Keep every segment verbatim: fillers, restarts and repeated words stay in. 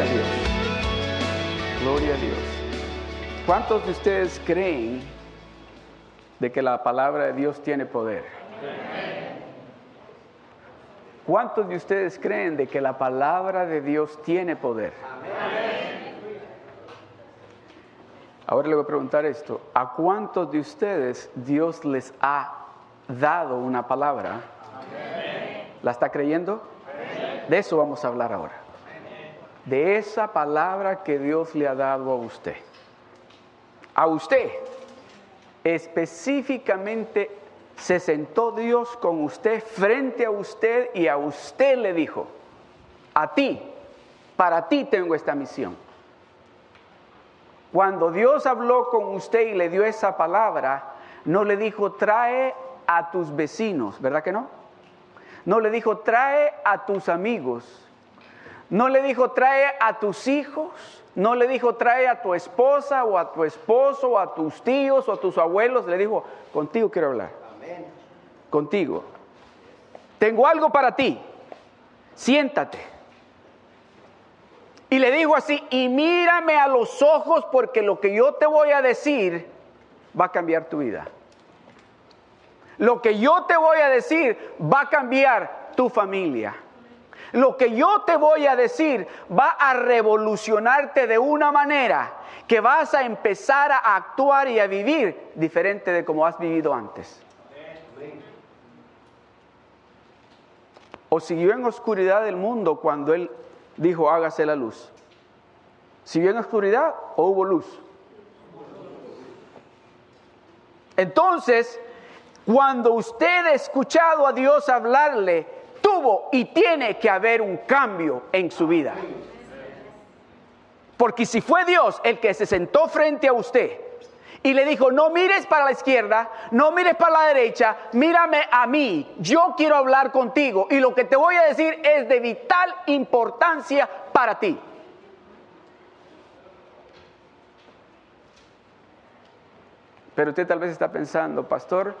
Gloria a Dios. Gloria a Dios. ¿Cuántos de ustedes creen de que la palabra de Dios tiene poder? ¿Cuántos de ustedes creen de que la palabra de Dios tiene poder? Ahora le voy a preguntar esto. ¿A cuántos de ustedes Dios les ha dado una palabra? ¿La está creyendo? De eso vamos a hablar ahora. De esa palabra que Dios le ha dado a usted. A usted. Específicamente se sentó Dios con usted, frente a usted, y a usted le dijo: a ti, para ti tengo esta misión. Cuando Dios habló con usted y le dio esa palabra, no le dijo: trae a tus vecinos, ¿verdad que no? No le dijo: trae a tus amigos. No le dijo: trae a tus hijos. No le dijo: trae a tu esposa o a tu esposo o a tus tíos o a tus abuelos. Le dijo: contigo quiero hablar. Amén. Contigo. Tengo algo para ti. Siéntate. Y le dijo así: y mírame a los ojos, porque lo que yo te voy a decir va a cambiar tu vida. Lo que yo te voy a decir va a cambiar tu familia. Lo que yo te voy a decir va a revolucionarte de una manera que vas a empezar a actuar y a vivir diferente de como has vivido antes. O siguió en oscuridad del mundo cuando Él dijo: hágase la luz. ¿Siguió en oscuridad o hubo luz? Entonces, cuando usted ha escuchado a Dios hablarle, tuvo y tiene que haber un cambio en su vida. Porque si fue Dios el que se sentó frente a usted y le dijo: no mires para la izquierda, no mires para la derecha, mírame a mí, yo quiero hablar contigo, y lo que te voy a decir es de vital importancia para ti. Pero usted tal vez está pensando: pastor,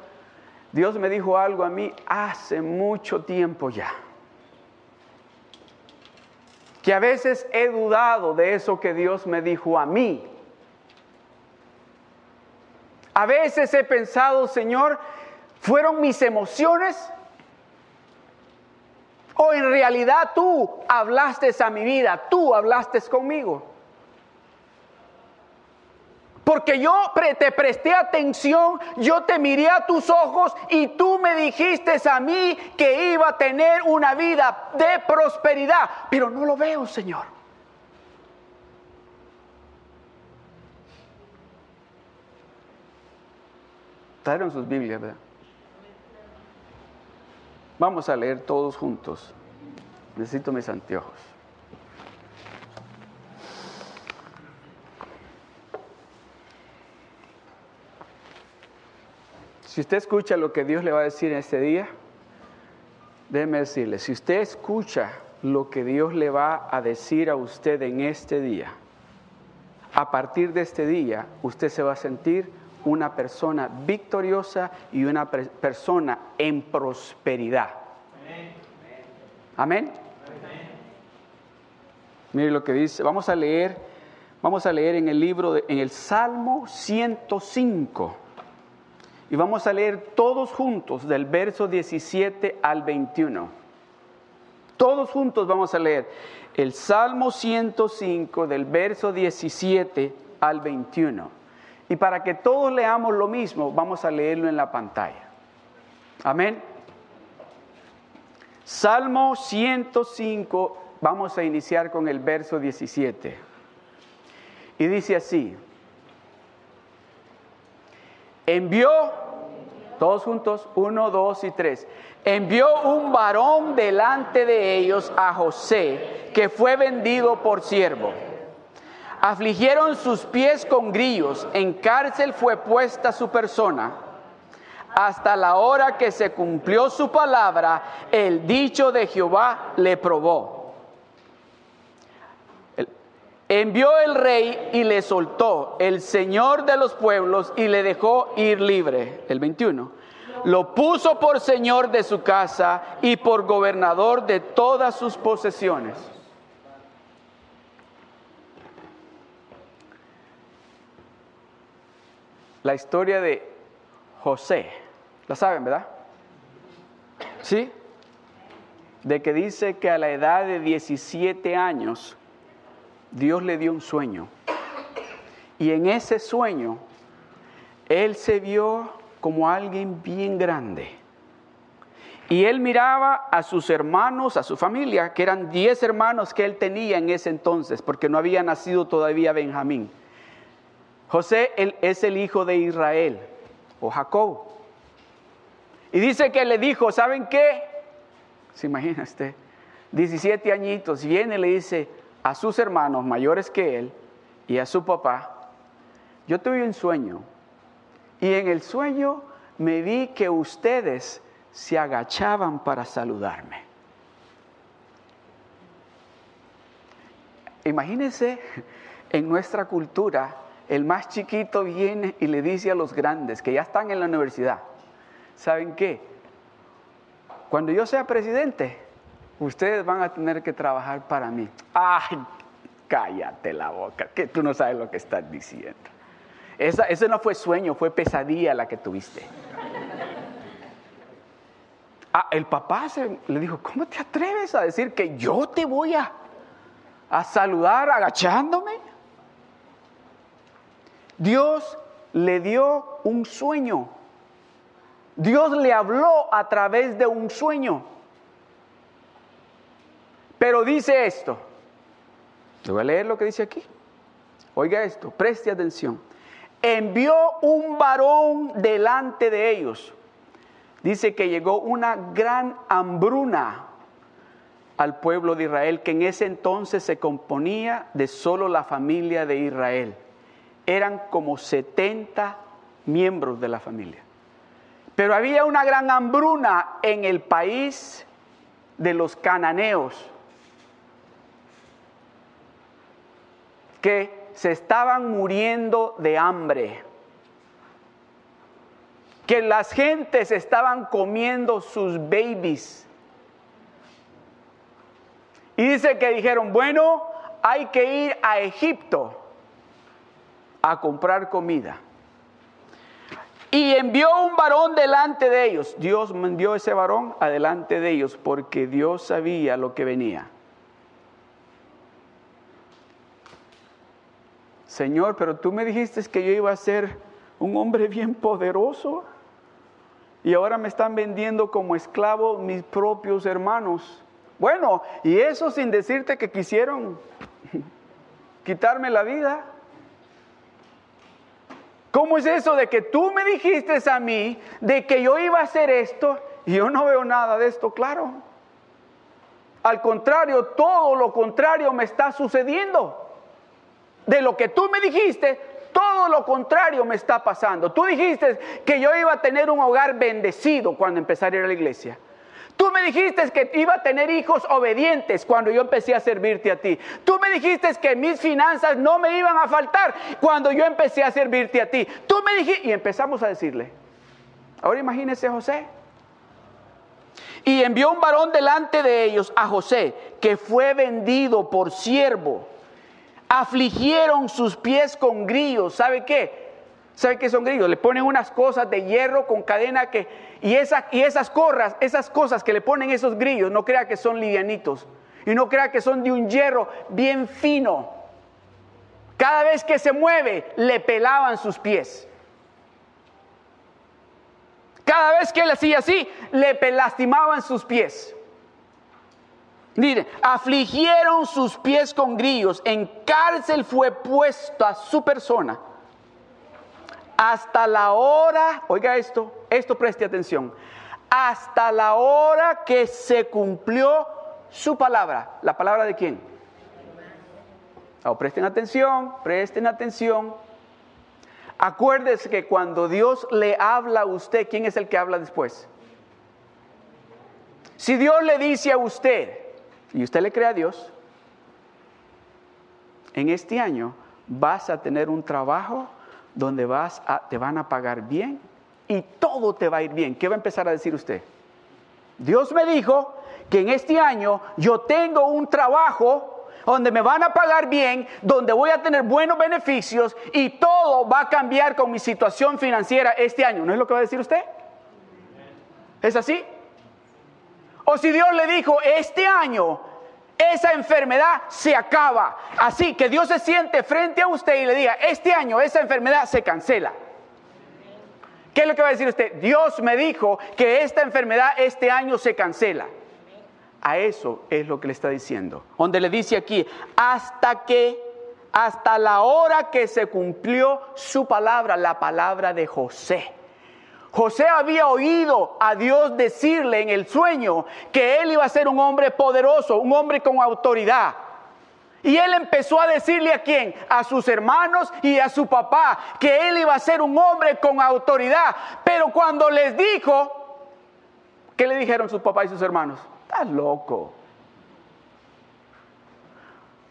Dios me dijo algo a mí hace mucho tiempo ya, que a veces he dudado de eso que Dios me dijo a mí. A veces he pensado: Señor, ¿fueron mis emociones? ¿O en realidad tú hablaste a mi vida, tú hablaste conmigo? Porque yo te presté atención, yo te miré a tus ojos y tú me dijiste a mí que iba a tener una vida de prosperidad, pero no lo veo, Señor. Trajeron sus Biblias, ¿verdad? Vamos a leer todos juntos. Necesito mis anteojos. Si usted escucha lo que Dios le va a decir en este día, déjeme decirle, si usted escucha lo que Dios le va a decir a usted en este día, a partir de este día, usted se va a sentir una persona victoriosa y una pre- persona en prosperidad. Amén. Mire lo que dice, vamos a leer, vamos a leer en el libro, de, en el Salmo ciento cinco. Y vamos a leer todos juntos del verso diecisiete al veintiuno. Todos juntos vamos a leer el Salmo ciento cinco del verso diecisiete al veintiuno. Y para que todos leamos lo mismo, vamos a leerlo en la pantalla. Amén. Salmo ciento cinco, vamos a iniciar con el verso diecisiete. Y dice así: envió, todos juntos, uno, dos y tres. Envió un varón delante de ellos a José, que fue vendido por siervo. Afligieron sus pies con grillos, en cárcel fue puesta su persona. Hasta la hora que se cumplió su palabra, el dicho de Jehová le probó. Envió el rey y le soltó, el señor de los pueblos, y le dejó ir libre. El veintiuno. Lo puso por señor de su casa y por gobernador de todas sus posesiones. la historia de José. ¿La saben, verdad? ¿Sí? De que dice que a la edad de diecisiete años, Dios le dio un sueño. Y en ese sueño, él se vio como alguien bien grande. Y él miraba a sus hermanos, a su familia, que eran diez hermanos que él tenía en ese entonces, porque no había nacido todavía Benjamín. José él, es el hijo de Israel, o Jacob. Y dice que le dijo, ¿saben qué? Se imagina usted, diecisiete añitos, viene y le dice a sus hermanos mayores que él y a su papá, yo tuve un sueño y en el sueño me vi que ustedes se agachaban para saludarme. Imagínense, en nuestra cultura, el más chiquito viene y le dice a los grandes que ya están en la universidad, ¿saben qué? Cuando yo sea presidente, ustedes van a tener que trabajar para mí. ¡Ay, cállate la boca! Que tú no sabes lo que estás diciendo. Esa, ese no fue sueño, fue pesadilla la que tuviste. Ah, el papá se, le dijo, ¿cómo te atreves a decir que yo te voy a, a saludar agachándome? Dios le dio un sueño. Dios le habló a través de un sueño. Pero dice esto. Te voy a leer lo que dice aquí. Oiga esto, preste atención. Envió un varón delante de ellos. Dice que llegó una gran hambruna al pueblo de Israel, que en ese entonces se componía de solo la familia de Israel. Eran como setenta miembros de la familia. Pero había una gran hambruna en el país de los cananeos que se estaban muriendo de hambre, que las gentes estaban comiendo sus babies. Y dice que dijeron, bueno, hay que ir a Egipto a comprar comida. Y envió un varón delante de ellos. Dios envió ese varón adelante de ellos porque Dios sabía lo que venía. Señor, pero tú me dijiste que yo iba a ser un hombre bien poderoso y ahora me están vendiendo como esclavo mis propios hermanos. Bueno, y eso sin decirte que quisieron quitarme la vida. ¿Cómo es eso de que tú me dijiste a mí de que yo iba a hacer esto y yo no veo nada de esto, claro? Al contrario, todo lo contrario me está sucediendo. De lo que tú me dijiste, todo lo contrario me está pasando. Tú dijiste que yo iba a tener un hogar bendecido cuando empezara a ir a la iglesia. Tú me dijiste que iba a tener hijos obedientes cuando yo empecé a servirte a ti. Tú me dijiste que mis finanzas no me iban a faltar cuando yo empecé a servirte a ti. Tú me dijiste, y empezamos a decirle. Ahora imagínese a José. Y envió un varón delante de ellos a José, que fue vendido por siervo. Afligieron sus pies con grillos. ¿Sabe qué? ¿Sabe qué son grillos? Le ponen unas cosas de hierro con cadena que y esas y esas corras, esas cosas que le ponen esos grillos, no crea que son livianitos y no crea que son de un hierro bien fino. Cada vez que se mueve le pelaban sus pies. Cada vez que él hacía así le lastimaban sus pies. Miren, afligieron sus pies con grillos, en cárcel fue puesta su persona. Hasta la hora, oiga esto, esto preste atención, hasta la hora que se cumplió su palabra. ¿La palabra de quién? Oh, presten atención, presten atención. Acuérdese que cuando Dios le habla a usted, ¿quién es el que habla después? Si Dios le dice a usted, y usted le cree a Dios, en este año vas a tener un trabajo donde vas a, te van a pagar bien y todo te va a ir bien. ¿Qué va a empezar a decir usted? Dios me dijo que en este año yo tengo un trabajo donde me van a pagar bien, donde voy a tener buenos beneficios y todo va a cambiar con mi situación financiera este año. ¿No es lo que va a decir usted? ¿Es así? O si Dios le dijo, este año esa enfermedad se acaba. Así que Dios se siente frente a usted y le diga, este año esa enfermedad se cancela. ¿Qué es lo que va a decir usted? Dios me dijo que esta enfermedad este año se cancela. A eso es lo que le está diciendo. Donde le dice aquí, hasta que, hasta la hora que se cumplió su palabra, la palabra de José. José había oído a Dios decirle en el sueño que él iba a ser un hombre poderoso, un hombre con autoridad. Y él empezó a decirle a quién, a sus hermanos y a su papá, que él iba a ser un hombre con autoridad. Pero cuando les dijo, ¿qué le dijeron sus papás y sus hermanos? Estás loco.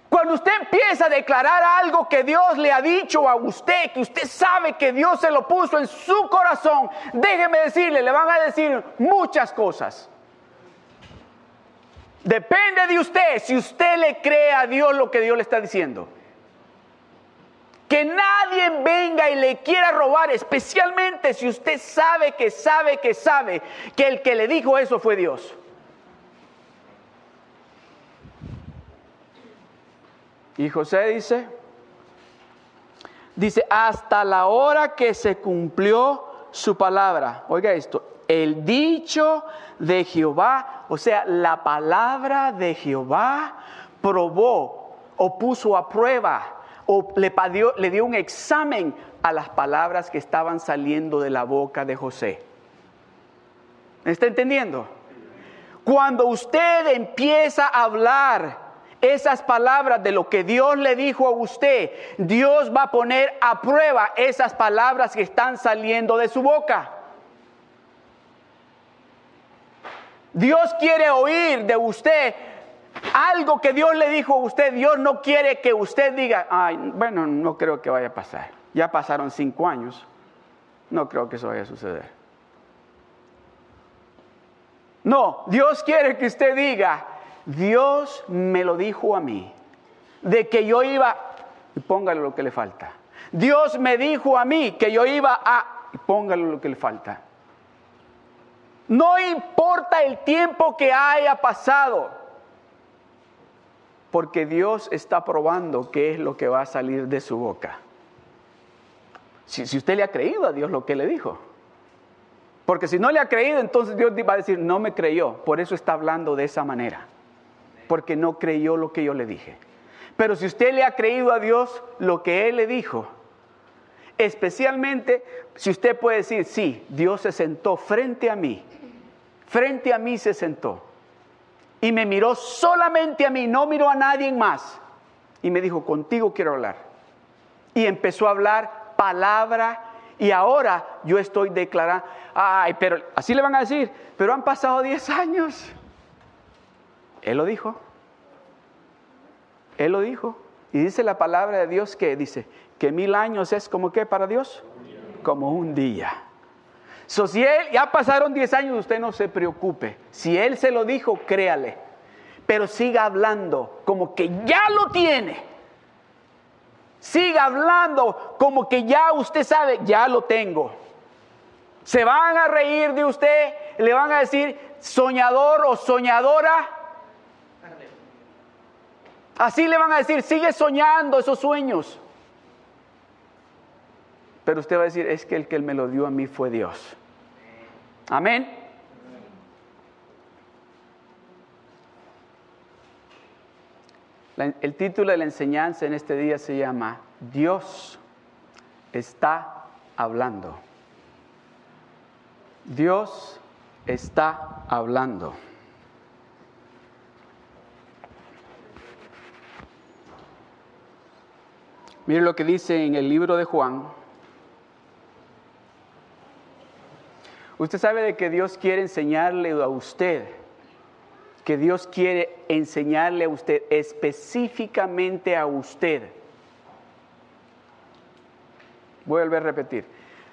Cuando usted empieza a declarar algo que Dios le ha dicho a usted, que usted sabe que Dios se lo puso en su corazón, déjeme decirle, le van a decir muchas cosas. Depende de usted, si usted le cree a Dios lo que Dios le está diciendo. Que nadie venga y le quiera robar, especialmente si usted sabe que sabe que sabe que el que le dijo eso fue Dios. Y José dice, dice, hasta la hora que se cumplió su palabra. Oiga esto, el dicho de Jehová, o sea, la palabra de Jehová probó o puso a prueba o le, padió, le dio un examen a las palabras que estaban saliendo de la boca de José. ¿Me está entendiendo? Cuando usted empieza a hablar esas palabras de lo que Dios le dijo a usted, Dios va a poner a prueba esas palabras que están saliendo de su boca. Dios quiere oír de usted algo que Dios le dijo a usted. Dios no quiere que usted diga, ay, bueno, no creo que vaya a pasar. Ya pasaron cinco años, no creo que eso vaya a suceder. No, Dios quiere que usted diga, Dios me lo dijo a mí, de que yo iba, y póngale lo que le falta. Dios me dijo a mí que yo iba a, y póngale lo que le falta. No importa el tiempo que haya pasado, porque Dios está probando qué es lo que va a salir de su boca. Si, si usted le ha creído a Dios lo que le dijo. Porque si no le ha creído, entonces Dios va a decir, no me creyó, por eso está hablando de esa manera. Porque no creyó lo que yo le dije. Pero si usted le ha creído a Dios lo que Él le dijo, especialmente si usted puede decir, sí, Dios se sentó frente a mí, frente a mí se sentó y me miró solamente a mí, no miró a nadie más y me dijo, contigo quiero hablar. Y empezó a hablar palabra y ahora yo estoy declarando, ay, pero así le van a decir, pero han pasado diez años. Él lo dijo, Él lo dijo. Y dice la palabra de Dios que dice que mil años es como que para Dios, como un día. So, si Él, ya pasaron diez años, usted no se preocupe. Si Él se lo dijo, créale. Pero siga hablando como que ya lo tiene. Siga hablando como que ya usted sabe, ya lo tengo. Se van a reír de usted, le van a decir soñador o soñadora. Así le van a decir, sigue soñando esos sueños. Pero usted va a decir, es que el que me lo dio a mí fue Dios. Amén. La, el título de la enseñanza en este día se llama, Dios está hablando. Dios está hablando. Miren lo que dice en el libro de Juan. Usted sabe de que Dios quiere enseñarle a usted, que Dios quiere enseñarle a usted, específicamente a usted. Voy a volver a repetir.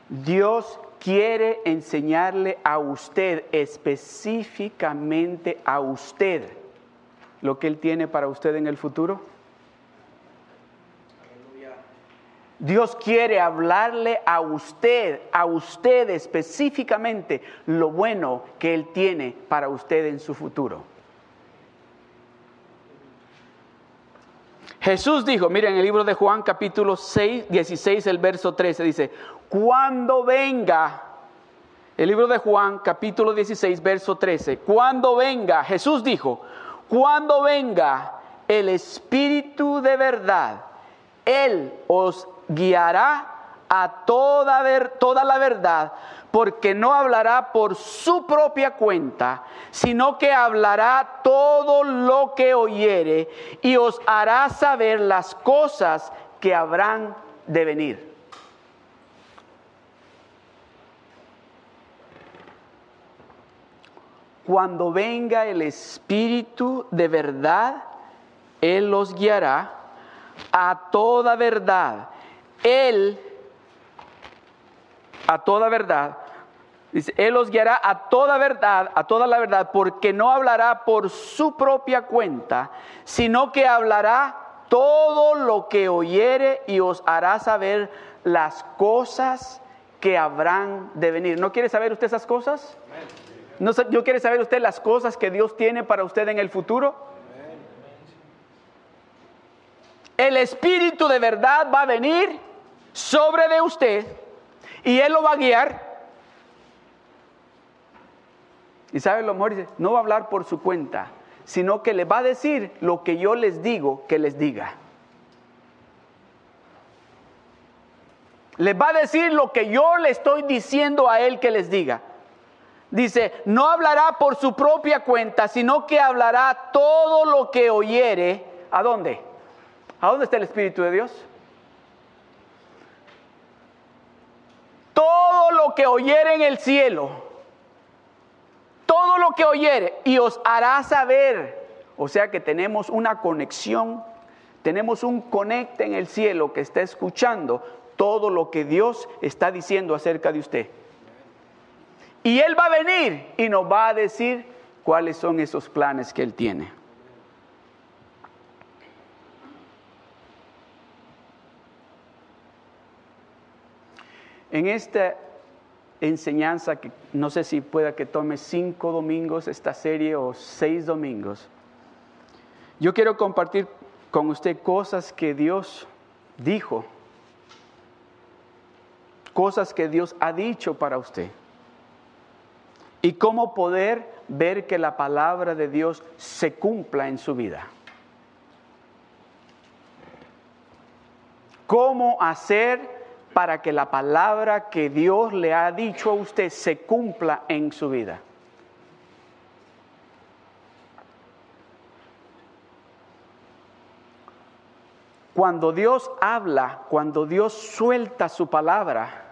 Dios quiere enseñarle a usted, específicamente a usted, lo que Él tiene para usted en el futuro? Dios quiere hablarle a usted, a usted específicamente, lo bueno que Él tiene para usted en su futuro. Jesús dijo, miren el libro de Juan capítulo seis, dieciséis, el verso trece, dice, cuando venga, el libro de Juan capítulo dieciséis, verso trece, cuando venga, Jesús dijo, cuando venga el Espíritu de verdad, Él os guiará a toda, ver, toda la verdad, porque no hablará por su propia cuenta, sino que hablará todo lo que oyere y os hará saber las cosas que habrán de venir. Cuando venga el Espíritu de verdad, Él los guiará a toda verdad. Él a toda verdad, dice, Él los guiará a toda verdad, a toda la verdad, porque no hablará por su propia cuenta, sino que hablará todo lo que oyere y os hará saber las cosas que habrán de venir. ¿No quiere saber usted esas cosas? ¿No, no quiere saber usted las cosas que Dios tiene para usted en el futuro? El Espíritu de verdad va a venir sobre de usted y Él lo va a guiar. Y sabe lo mejor, dice, no va a hablar por su cuenta, sino que le va a decir lo que yo les digo que les diga. Les va a decir lo que yo le estoy diciendo a Él que les diga. Dice, no hablará por su propia cuenta, sino que hablará todo lo que oyere. ¿A dónde? ¿A dónde está el Espíritu de Dios? Todo lo que oyere en el cielo, todo lo que oyere, y os hará saber. O sea que tenemos una conexión, tenemos un conecte en el cielo que está escuchando todo lo que Dios está diciendo acerca de usted. Y Él va a venir y nos va a decir cuáles son esos planes que Él tiene. En esta enseñanza, que no sé si pueda que tome cinco domingos esta serie o seis domingos, yo quiero compartir con usted cosas que Dios dijo, cosas que Dios ha dicho para usted. Y cómo poder ver que la palabra de Dios se cumpla en su vida. Cómo hacer para que la palabra que Dios le ha dicho a usted se cumpla en su vida. Cuando Dios habla, cuando Dios suelta su palabra,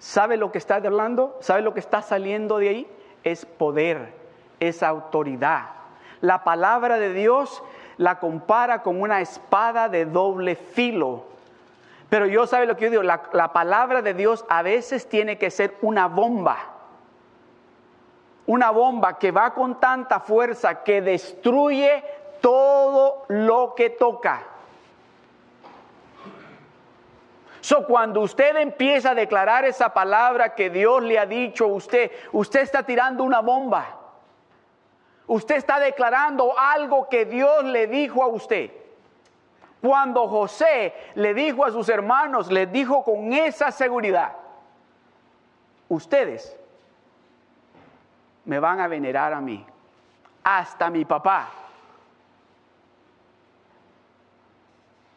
¿sabe lo que está hablando? ¿Sabe lo que está saliendo de ahí? Es poder, es autoridad. La palabra de Dios la compara con una espada de doble filo. Pero yo, ¿sabe lo que yo digo? La, la palabra de Dios a veces tiene que ser una bomba. Una bomba que va con tanta fuerza que destruye todo lo que toca. So, cuando usted empieza a declarar esa palabra que Dios le ha dicho a usted, usted está tirando una bomba. Usted está declarando algo que Dios le dijo a usted. Cuando José le dijo a sus hermanos, les dijo con esa seguridad, ustedes me van a venerar a mí, hasta mi papá.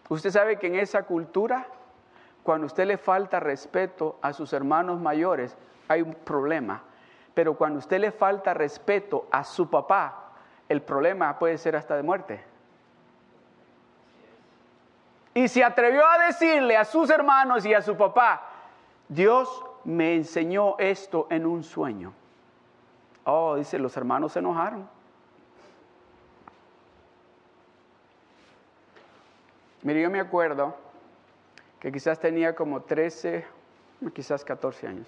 Usted sabe que en esa cultura, cuando usted le falta respeto a sus hermanos mayores, hay un problema. Pero cuando usted le falta respeto a su papá, el problema puede ser hasta de muerte. Y se atrevió a decirle a sus hermanos y a su papá, Dios me enseñó esto en un sueño. Oh, dice, los hermanos se enojaron. Mire, yo me acuerdo que quizás tenía como trece, quizás catorce años.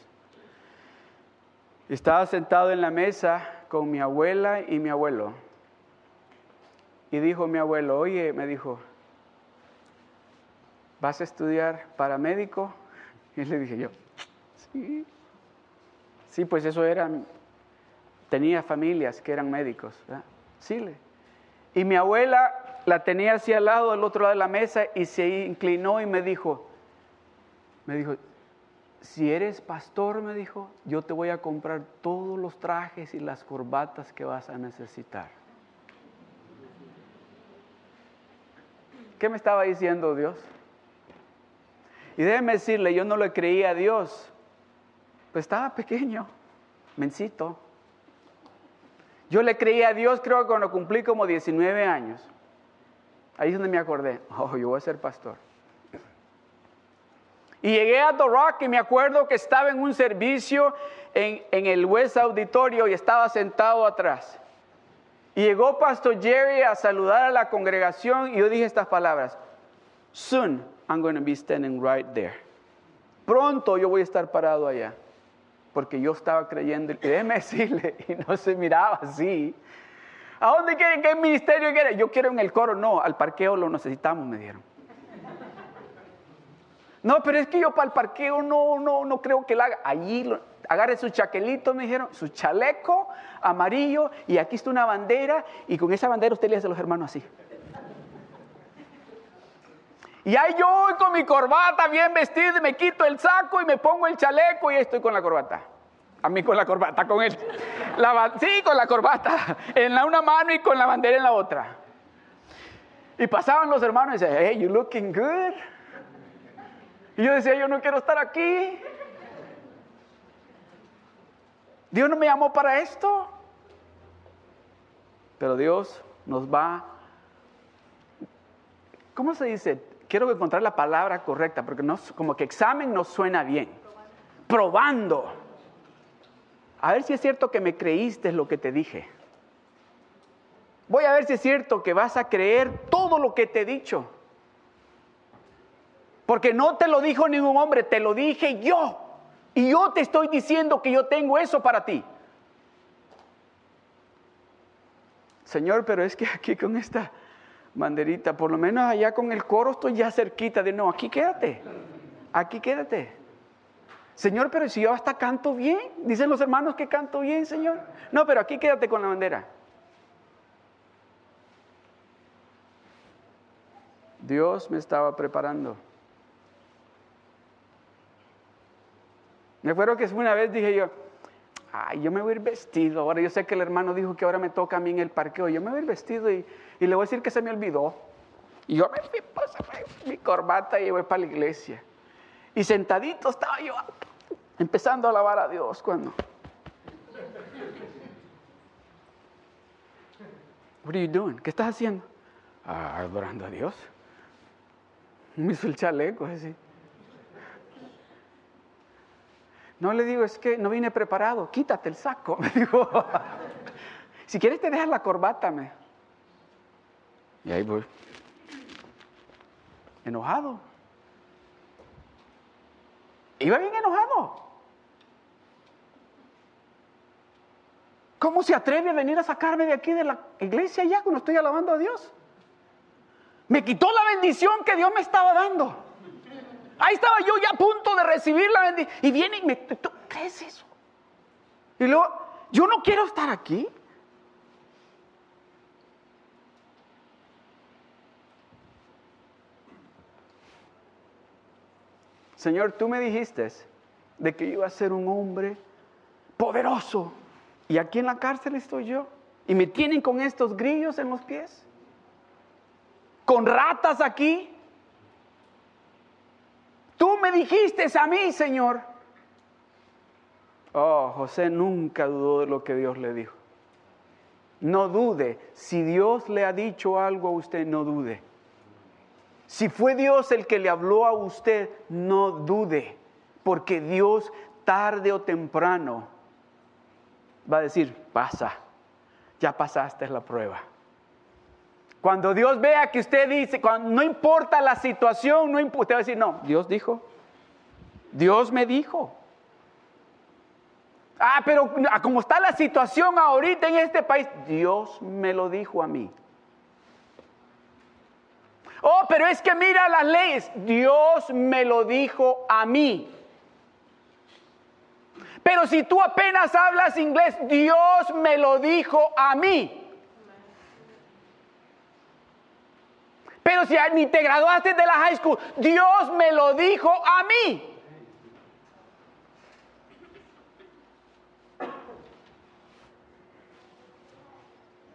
Estaba sentado en la mesa con mi abuela y mi abuelo. Y dijo mi abuelo, oye, me dijo, ¿vas a estudiar paramédico? Y le dije yo, sí. Sí, pues eso era, tenía familias que eran médicos, ¿verdad? Sí, le. Y mi abuela la tenía así al lado, al otro lado de la mesa, y se inclinó y me dijo, me dijo, si eres pastor, me dijo, yo te voy a comprar todos los trajes y las corbatas que vas a necesitar. ¿Qué me estaba diciendo Dios? Y déjeme decirle, yo no le creía a Dios, pues estaba pequeño, mencito. Yo le creía a Dios, creo que cuando cumplí como diecinueve años. Ahí es donde me acordé, oh, yo voy a ser pastor. Y llegué a The Rock y me acuerdo que estaba en un servicio en, en el West Auditorio y estaba sentado atrás. Y llegó Pastor Jerry a saludar a la congregación y yo dije estas palabras. Soon I'm going to be standing right there. Pronto yo voy a estar parado allá. Porque yo estaba creyendo, y déjeme decirle, y no se miraba así. ¿A dónde quieren? ¿Qué ministerio quieren? Yo quiero en el coro. No, al parqueo lo necesitamos, me dieron. No, pero es que yo para el parqueo no, no, no creo que la haga. Allí lo, agarre su chaquelito, me dijeron, su chaleco amarillo, y aquí está una bandera, y con esa bandera usted le hace a los hermanos así. Y ahí yo voy con mi corbata bien vestida, y me quito el saco y me pongo el chaleco y estoy con la corbata. A mí con la corbata, con él. Sí, con la corbata, en la una mano y con la bandera en la otra. Y pasaban los hermanos y decían, hey, you looking good. Y yo decía, yo no quiero estar aquí. Dios no me llamó para esto. Pero Dios nos va, ¿cómo se dice? Quiero encontrar la palabra correcta, porque no, como que examen no suena bien. Probando. Probando. A ver si es cierto que me creíste lo que te dije. Voy a ver si es cierto que vas a creer todo lo que te he dicho. Porque no te lo dijo ningún hombre, te lo dije yo. Y yo te estoy diciendo que yo tengo eso para ti. Señor, pero es que aquí con esta banderita, por lo menos allá con el coro estoy ya cerquita de no, aquí quédate, aquí quédate. Señor, pero si yo hasta canto bien, dicen los hermanos que canto bien, Señor. No, pero aquí quédate con la bandera. Dios me estaba preparando. Me acuerdo que una vez dije yo, ay, yo me voy a ir vestido. Ahora yo sé que el hermano dijo que ahora me toca a mí en el parqueo. Yo me voy a ir vestido y, y le voy a decir que se me olvidó. Y yo me fui, pasa mi corbata y voy para la iglesia. Y sentadito estaba yo empezando a alabar a Dios cuando. What are you doing? ¿Qué estás haciendo? Ah, adorando a Dios. Me hizo el chaleco así. No le digo, es que no vine preparado, quítate el saco, me dijo. Si quieres te dejas la corbata, me. Y ahí voy. Enojado. Iba bien enojado. ¿Cómo se atreve a venir a sacarme de aquí de la iglesia ya cuando estoy alabando a Dios? Me quitó la bendición que Dios me estaba dando. Ahí estaba yo ya a punto de recibir la bendición. Y viene y me... ¿Tú crees eso? Y luego, yo no quiero estar aquí. Señor, tú me dijiste de que iba a ser un hombre poderoso. Y aquí en la cárcel estoy yo. Y me tienen con estos grillos en los pies. Con ratas aquí. Tú me dijiste a mí, Señor. Oh, José nunca dudó de lo que Dios le dijo. No dude. Si Dios le ha dicho algo a usted, no dude. Si fue Dios el que le habló a usted, no dude. Porque Dios tarde o temprano va a decir, pasa. Ya pasaste la prueba. Cuando Dios vea que usted dice, cuando, no importa la situación, no imp- usted va a decir, no, Dios dijo, Dios me dijo. Ah, pero como está la situación ahorita en este país, Dios me lo dijo a mí. No, pero es que mira las leyes. Dios me lo dijo a mí. Pero si tú apenas hablas inglés, Dios me lo dijo a mí. Pero si ni te graduaste de la high school, Dios me lo dijo a mí.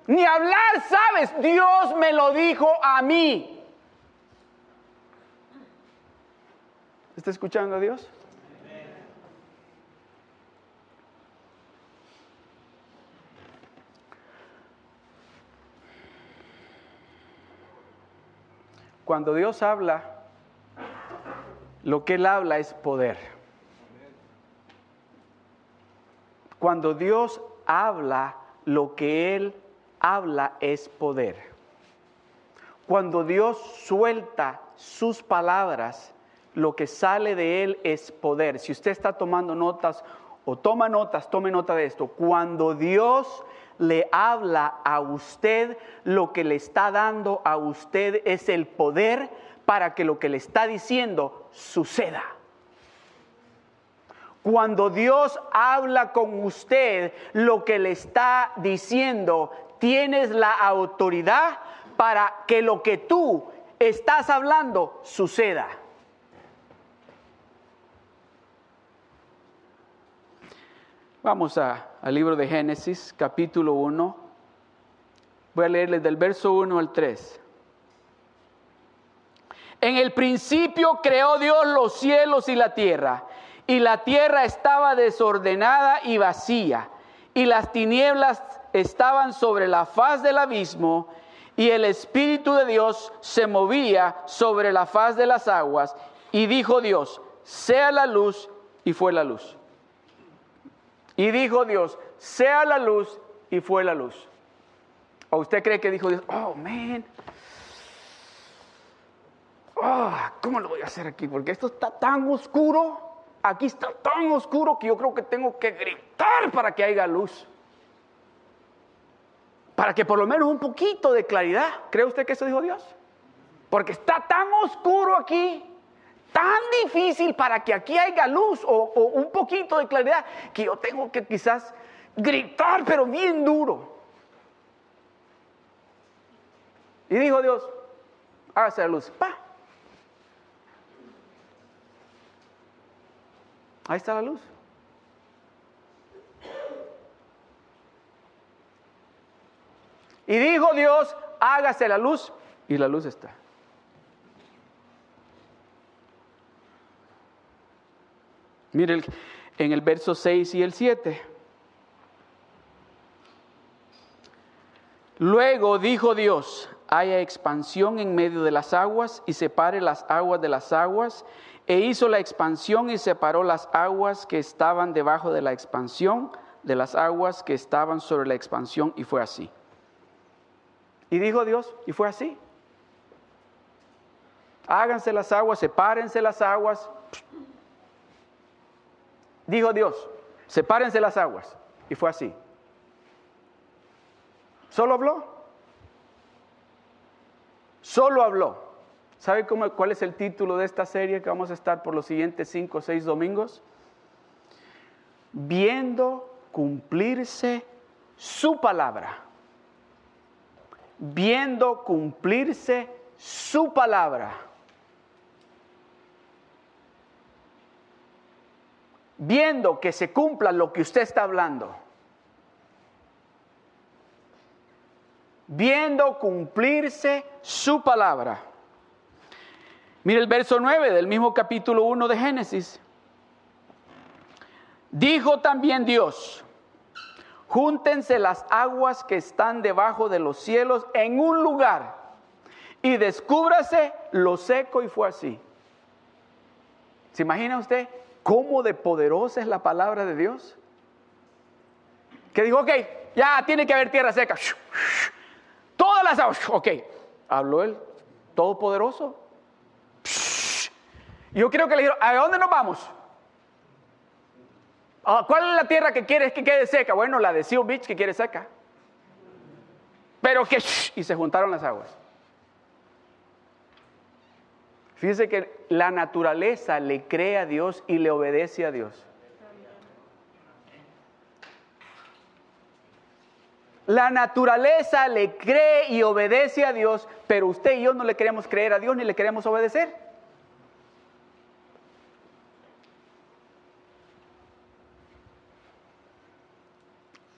Ni hablar sabes, Dios me lo dijo a mí. ¿Está escuchando a Dios? Cuando Dios habla, lo que Él habla es poder. Cuando Dios habla, lo que Él habla es poder. Cuando Dios suelta sus palabras, lo que sale de Él es poder. Si usted está tomando notas o toma notas, tome nota de esto. Cuando Dios le habla a usted, lo que le está dando a usted es el poder para que lo que le está diciendo suceda. Cuando Dios habla con usted, lo que le está diciendo tienes la autoridad para que lo que tú estás hablando suceda. Vamos a, al libro de Génesis, capítulo uno. Voy a leerles del verso uno al tres. En el principio creó Dios los cielos y la tierra, y la tierra estaba desordenada y vacía, y las tinieblas estaban sobre la faz del abismo, y el Espíritu de Dios se movía sobre la faz de las aguas, y dijo Dios, sea la luz, y fue la luz. Y dijo Dios, sea la luz, y fue la luz. ¿O usted cree que dijo Dios, oh, man, oh, cómo lo voy a hacer aquí? Porque esto está tan oscuro, aquí está tan oscuro que yo creo que tengo que gritar para que haya luz. Para que por lo menos un poquito de claridad. ¿Cree usted que eso dijo Dios? Porque está tan oscuro aquí, tan difícil para que aquí haya luz o, o un poquito de claridad, que yo tengo que quizás gritar, pero bien duro. Y dijo Dios, hágase la luz. Pa. Ahí está la luz. Y dijo Dios, hágase la luz, y la luz está. Mire en el verso seis y el siete. Luego dijo Dios, haya expansión en medio de las aguas, y separe las aguas de las aguas. E hizo la expansión y separó las aguas que estaban debajo de la expansión, de las aguas que estaban sobre la expansión, y fue así. Y dijo Dios, y fue así. Háganse las aguas, sepárense las aguas. Dijo Dios, sepárense las aguas. Y fue así. ¿Solo habló? Solo habló. ¿Sabe cómo, cuál es el título de esta serie que vamos a estar por los siguientes cinco o seis domingos? Viendo cumplirse su palabra. Viendo cumplirse su palabra. Viendo que se cumpla lo que usted está hablando. Viendo cumplirse su palabra. Mire el verso nueve del mismo capítulo uno de Génesis. Dijo también Dios, júntense las aguas que están debajo de los cielos en un lugar y descúbrase lo seco, y fue así. ¿Se imagina usted cómo de poderosa es la palabra de Dios? Que dijo, ok, ya tiene que haber tierra seca. Todas las aguas, ok. Habló el Todopoderoso. Yo creo que le dijeron, ¿a dónde nos vamos? ¿Cuál es la tierra que quieres que quede seca? Bueno, la de Seal Beach que quiere seca. Pero que... Y se juntaron las aguas. Fíjese que la naturaleza le cree a Dios y le obedece a Dios. La naturaleza le cree y obedece a Dios, pero usted y yo no le queremos creer a Dios ni le queremos obedecer.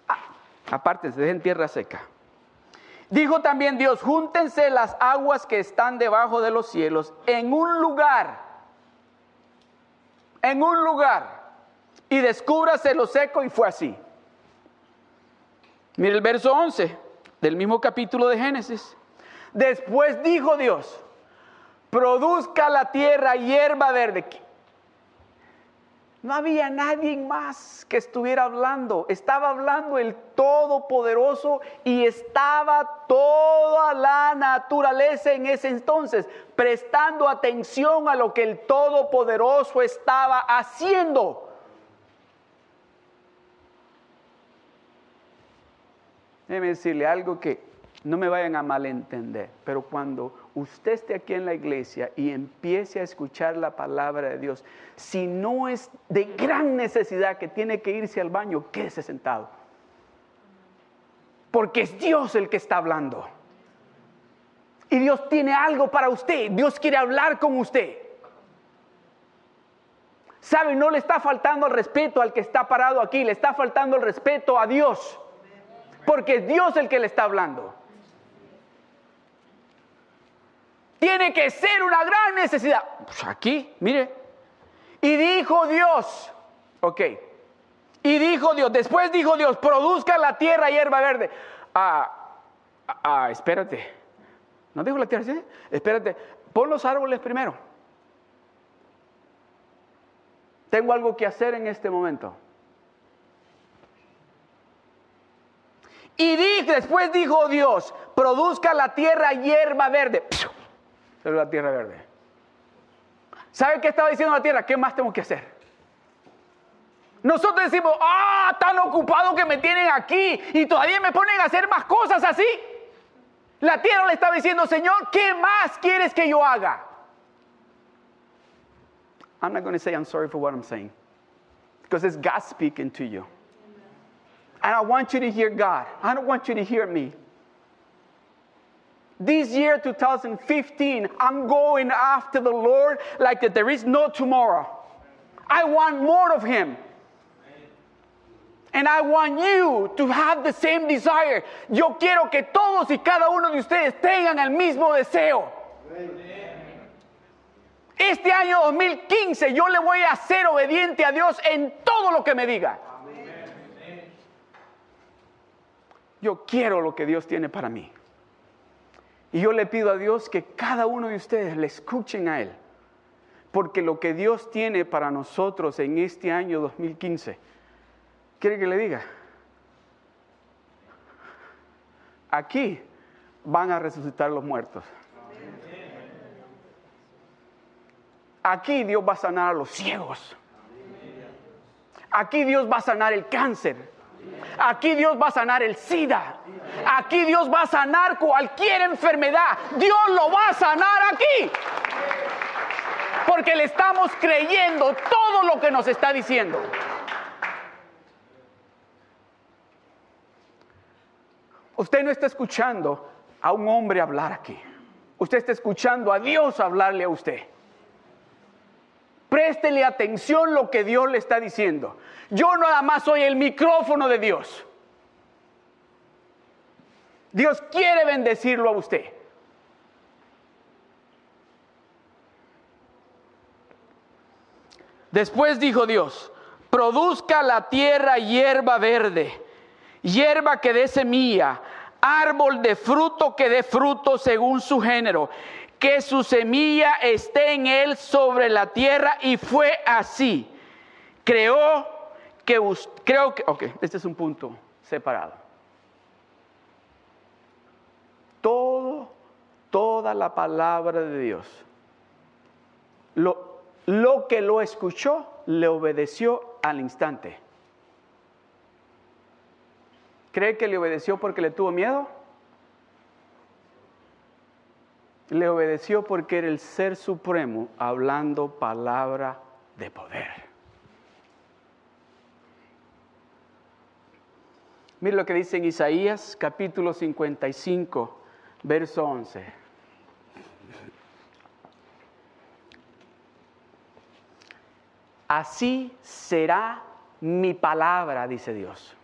Ah, apártense, dejen tierra seca. Dijo también Dios, júntense las aguas que están debajo de los cielos en un lugar, en un lugar, y descúbrase lo seco, y fue así. Mire el verso once del mismo capítulo de Génesis. Después dijo Dios, produzca la tierra hierba verde. No había nadie más que estuviera hablando. Estaba hablando el Todopoderoso y estaba toda la naturaleza en ese entonces prestando atención a lo que el Todopoderoso estaba haciendo. Déjeme decirle algo que no me vayan a malentender, pero cuando usted esté aquí en la iglesia y empiece a escuchar la palabra de Dios, si no es de gran necesidad que tiene que irse al baño, quédese sentado. Porque es Dios el que está hablando. Y Dios tiene algo para usted. Dios quiere hablar con usted. ¿Sabe? No le está faltando el respeto al que está parado aquí. Le está faltando el respeto a Dios. Porque es Dios el que le está hablando. Tiene que ser una gran necesidad. Pues aquí, mire. Y dijo Dios, ok. Y dijo Dios, después dijo Dios, produzca la tierra hierba verde. Ah, ah espérate. ¿No dijo la tierra? ¿Sí? Espérate, pon los árboles primero. Tengo algo que hacer en este momento. Y di, después dijo Dios, produzca la tierra hierba verde. Pero la tierra verde. ¿Sabe qué estaba diciendo la tierra? ¿Qué más tengo que hacer? Nosotros decimos, ah, tan ocupado que me tienen aquí y todavía me ponen a hacer más cosas así. La tierra le estaba diciendo, Señor, ¿qué más quieres que yo haga? I'm not going to say I'm sorry for what I'm saying. Because it's God speaking to you. And I want you to hear God. I don't want you to hear me. This year, two thousand fifteen, I'm going after the Lord like that there is no tomorrow. I want more of Him. And I want you to have the same desire. Yo quiero que todos y cada uno de ustedes tengan el mismo deseo. Este año dos mil quince, yo le voy a ser obediente a Dios en todo lo que me diga. Yo quiero lo que Dios tiene para mí. Y yo le pido a Dios que cada uno de ustedes le escuchen a Él. Porque lo que Dios tiene para nosotros en este año dos mil quince, ¿quiere que le diga? Aquí van a resucitar los muertos. Aquí Dios va a sanar a los ciegos. Aquí Dios va a sanar el cáncer. Aquí Dios va a sanar el SIDA. Aquí Dios va a sanar cualquier enfermedad. Dios lo va a sanar aquí. Porque le estamos creyendo todo lo que nos está diciendo. Usted no está escuchando a un hombre hablar aquí. Usted está escuchando a Dios hablarle a usted. Préstele atención lo que Dios le está diciendo. Yo nada más soy el micrófono de Dios. Dios quiere bendecirlo a usted. Después dijo Dios, produzca la tierra hierba verde, hierba que dé semilla, árbol de fruto que dé fruto según su género, que su semilla esté en él sobre la tierra, y fue así. Creó que, creo que, ok, este es un punto separado. Todo, toda la palabra de Dios, lo, lo que lo escuchó, le obedeció al instante. ¿Cree que le obedeció porque le tuvo miedo? le obedeció porque era el Ser Supremo hablando palabra de poder. Mira lo que dice en Isaías capítulo cincuenta y cinco, verso once. Así será mi palabra, dice Dios.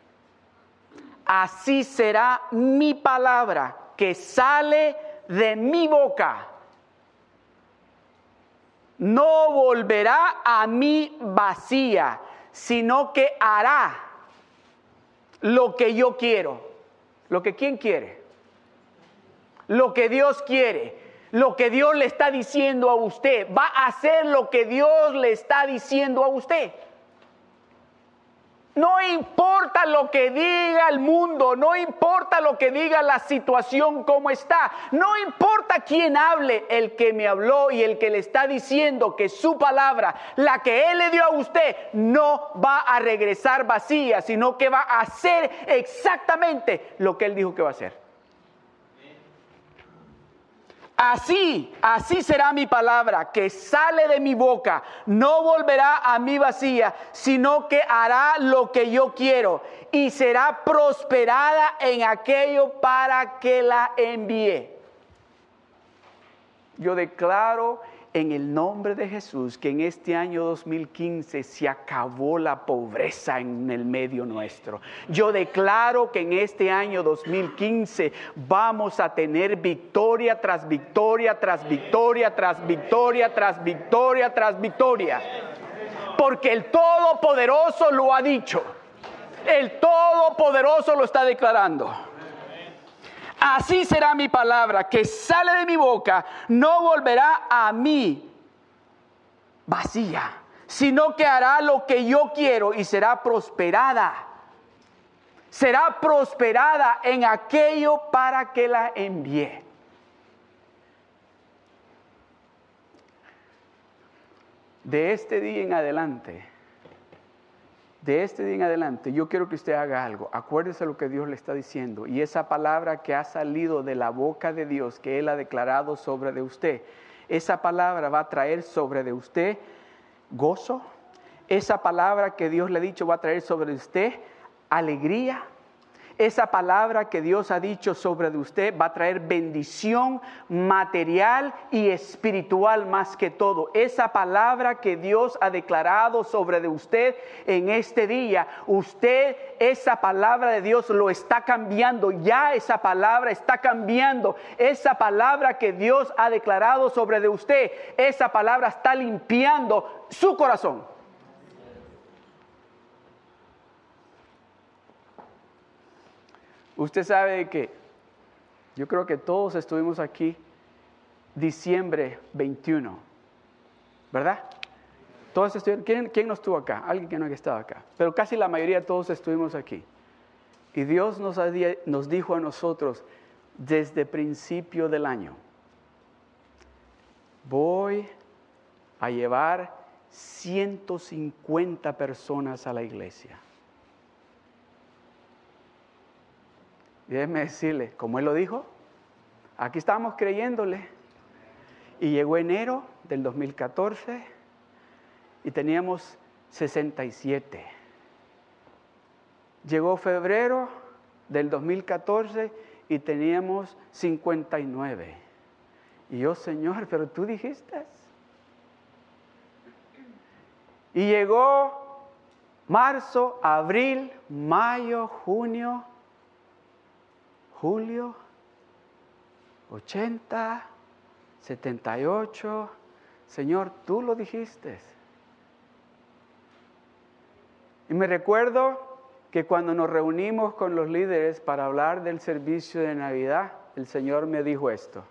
Así será mi palabra que sale de mi boca. No volverá a mí vacía, sino que hará lo que yo quiero. Lo que ¿quién quiere? Lo que Dios quiere. Lo que Dios le está diciendo a usted. Va a hacer lo que Dios le está diciendo a usted. No importa lo que diga el mundo, no importa lo que diga la situación como está, no importa quién hable, el que me habló y el que le está diciendo que su palabra, la que Él le dio a usted, no va a regresar vacía, sino que va a hacer exactamente lo que Él dijo que va a hacer. Así, así será mi palabra que sale de mi boca, no volverá a mí vacía, sino que hará lo que yo quiero y será prosperada en aquello para que la envié. Yo declaro en el nombre de Jesús que en este año dos mil quince se acabó la pobreza en el medio nuestro. Yo declaro que en este año dos mil quince vamos a tener victoria tras victoria, tras victoria, tras victoria, tras victoria, tras victoria. Porque el Todopoderoso lo ha dicho. El Todopoderoso lo está declarando. Así será mi palabra que sale de mi boca, no volverá a mí vacía, sino que hará lo que yo quiero y será prosperada. Será prosperada en aquello para que la envié. De este día en adelante, De este día en adelante, yo quiero que usted haga algo. Acuérdese lo que Dios le está diciendo. Y esa palabra que ha salido de la boca de Dios, que Él ha declarado sobre de usted, esa palabra va a traer sobre de usted gozo. Esa palabra que Dios le ha dicho va a traer sobre usted alegría. Esa palabra que Dios ha dicho sobre de usted va a traer bendición material y espiritual más que todo. Esa palabra que Dios ha declarado sobre de usted en este día, usted, esa palabra de Dios lo está cambiando. Ya esa palabra está cambiando. Esa palabra que Dios ha declarado sobre de usted, esa palabra está limpiando su corazón. Usted sabe que yo creo que todos estuvimos aquí diciembre veintiuno, ¿verdad? Todos estuvieron, ¿quién, quién no estuvo acá? Alguien que no haya estado acá. Pero casi la mayoría de todos estuvimos aquí. Y Dios nos, nos dijo a nosotros desde principio del año, voy a llevar ciento cincuenta personas a la iglesia. Y déjeme decirle, como Él lo dijo, aquí estábamos creyéndole. Y llegó enero del dos mil catorce y teníamos sesenta y siete. Llegó febrero del dos mil catorce y teníamos cincuenta y nueve. Y yo, Señor, pero tú dijiste. Y llegó marzo, abril, mayo, junio, julio, ochenta, setenta y ocho. Señor, tú lo dijiste. Y me recuerdo que cuando nos reunimos con los líderes para hablar del servicio de Navidad, el Señor me dijo esto.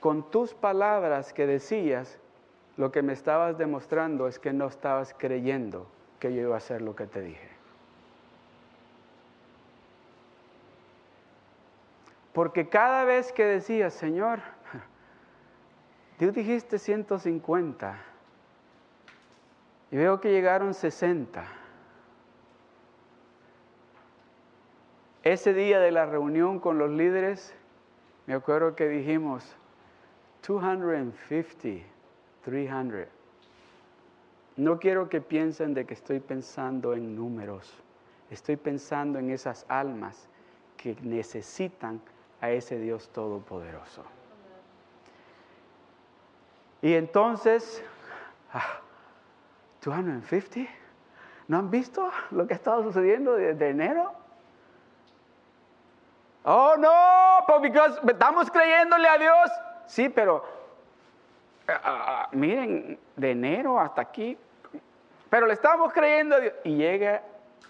Con tus palabras que decías, lo que me estabas demostrando es que no estabas creyendo que yo iba a hacer lo que te dije. Porque cada vez que decías, Señor, tú dijiste ciento cincuenta y veo que llegaron sesenta. Ese día de la reunión con los líderes, Me acuerdo que dijimos doscientos cincuenta, trescientos. No quiero que piensen de que estoy pensando en números. Estoy pensando en esas almas que necesitan a ese Dios todopoderoso. Y entonces, ah, doscientos cincuenta, ¿no han visto lo que ha estado sucediendo desde enero? Oh, no, porque estamos creyéndole a Dios. Sí, pero ah, miren, de enero hasta aquí, pero le estamos creyendo a Dios. Y llega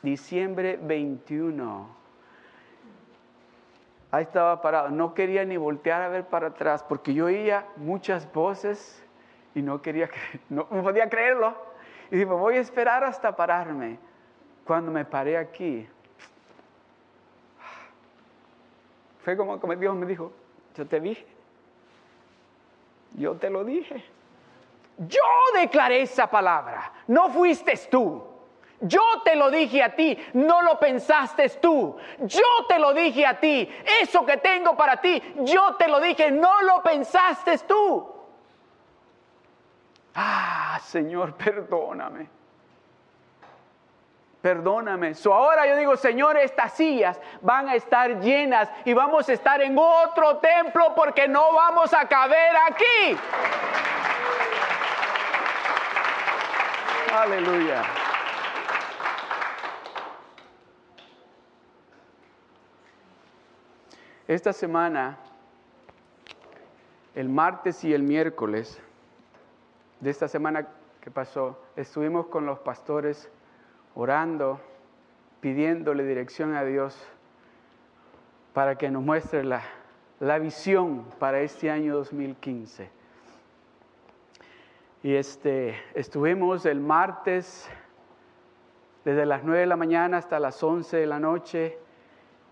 diciembre veintiuno. Ahí estaba parado, no quería ni voltear a ver para atrás, porque yo oía muchas voces y no quería, no podía creerlo. Y dije, voy a esperar hasta pararme. Cuando me paré aquí, fue como, como Dios me dijo, yo te dije, yo te lo dije. Yo declaré esa palabra, no fuiste tú. Yo te lo dije a ti, no lo pensaste tú. Yo te lo dije a ti, eso que tengo para ti, yo te lo dije, no lo pensaste tú. Ah, Señor, perdóname. Perdóname. So ahora yo digo, Señor, estas sillas van a estar llenas y vamos a estar en otro templo porque no vamos a caber aquí. Aleluya. Esta semana, el martes y el miércoles de esta semana que pasó, estuvimos con los pastores orando, pidiéndole dirección a Dios para que nos muestre la, la visión para este año dos mil quince. Y este, estuvimos el martes desde las nueve de la mañana hasta las once de la noche.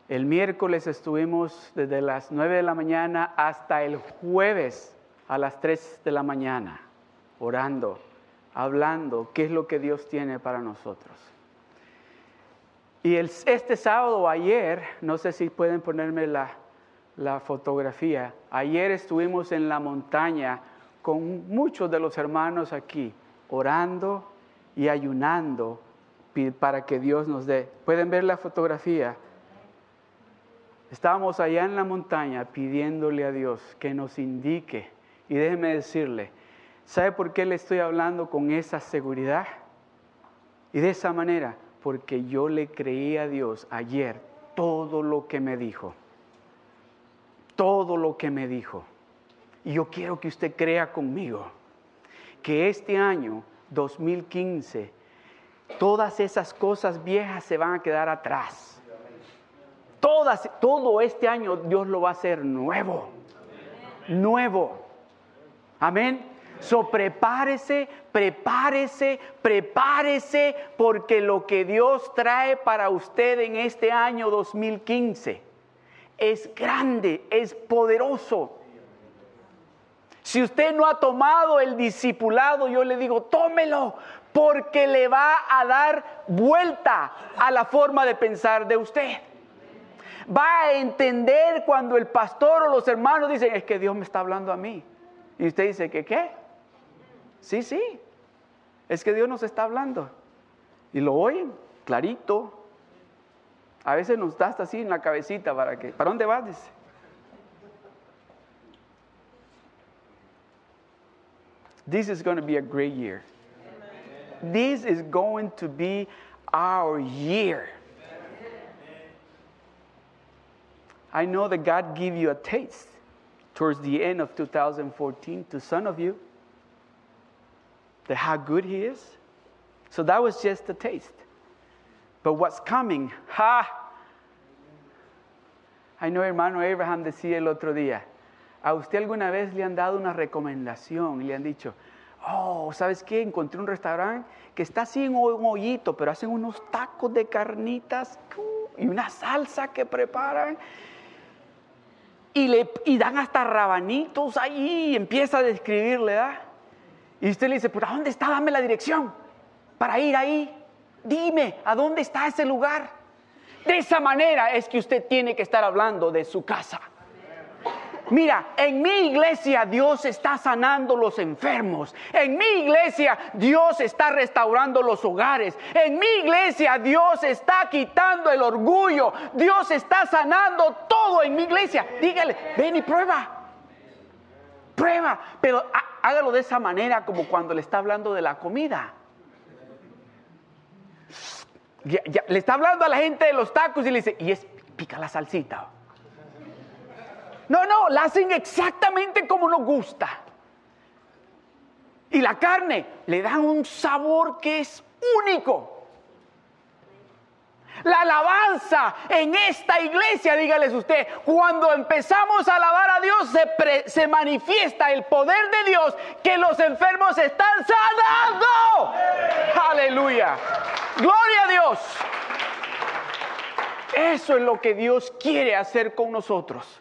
El miércoles estuvimos desde las nueve de la mañana hasta el jueves a las tres de la mañana, orando, hablando, qué es lo que Dios tiene para nosotros. Y el, este sábado, ayer, no sé si pueden ponerme la, la fotografía, ayer estuvimos en la montaña con muchos de los hermanos aquí, orando y ayunando para que Dios nos dé. ¿Pueden ver la fotografía? Estábamos allá en la montaña pidiéndole a Dios que nos indique. Y déjeme decirle, ¿sabe por qué le estoy hablando con esa seguridad? Y de esa manera, porque yo le creí a Dios ayer todo lo que me dijo. Todo lo que me dijo. Y yo quiero que usted crea conmigo que este año dos mil quince, todas esas cosas viejas se van a quedar atrás. Todas, todo este año Dios lo va a hacer nuevo. Amén. Nuevo. Amén. So prepárese, prepárese, prepárese, porque lo que Dios trae para usted en este año dos mil quince es grande, es poderoso. Si usted no ha tomado el discipulado, yo le digo, tómelo, porque le va a dar vuelta a la forma de pensar de usted. Va a entender cuando el pastor o los hermanos dicen, es que Dios me está hablando a mí. Y usted dice, ¿qué qué? Sí, sí, es que Dios nos está hablando. Y lo oyen, clarito. A veces nos das así en la cabecita para que, ¿para dónde vas? Dice. This is going to be a great year. Amen. This is going to be our year. I know that God gave you a taste towards the end of two thousand fourteen to some of you, that how good He is. So that was just a taste. But what's coming, ha! I know hermano Abraham decía el otro día, ¿a usted alguna vez le han dado una recomendación y le han dicho, oh, ¿sabes qué? Encontré un restaurante que está así en un hoyito, pero hacen unos tacos de carnitas y una salsa que preparan. Y, le, y dan hasta rabanitos ahí y empieza a describirle, ¿verdad? Y usted le dice, ¿pero dónde está? Dame la dirección para ir ahí. Dime, ¿a dónde está ese lugar? De esa manera es que usted tiene que estar hablando de su casa. Mira, en mi iglesia Dios está sanando los enfermos. En mi iglesia Dios está restaurando los hogares. En mi iglesia Dios está quitando el orgullo. Dios está sanando todo en mi iglesia. Dígale, ven y prueba. Prueba, pero hágalo de esa manera como cuando le está hablando de la comida. Ya, ya, le está hablando a la gente de los tacos y le dice, y es pica la salsita. No, no, la hacen exactamente como nos gusta. Y la carne le dan un sabor que es único. La alabanza en esta iglesia, dígales usted, cuando empezamos a alabar a Dios se, pre, se manifiesta el poder de Dios, que los enfermos están sanando. ¡Sí! Aleluya, gloria a Dios. Eso es lo que Dios quiere hacer con nosotros.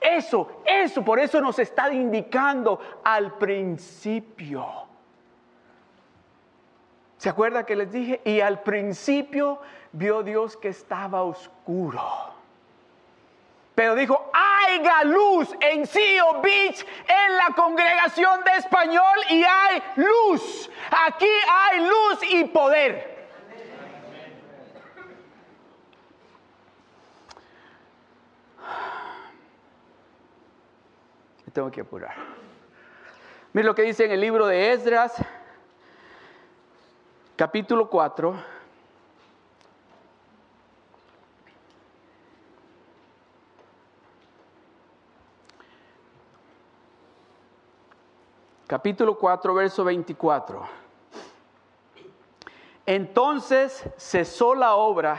Eso, eso, por eso nos está indicando al principio. ¿Se acuerda que les dije? Y al principio vio Dios que estaba oscuro, pero dijo, haya luz en Seal Beach, en la congregación de español, y hay luz. Aquí hay luz y poder. Me tengo que apurar. Mira lo que dice en el libro de Esdras, capítulo cuatro, capítulo cuatro, verso veinticuatro. Entonces cesó la obra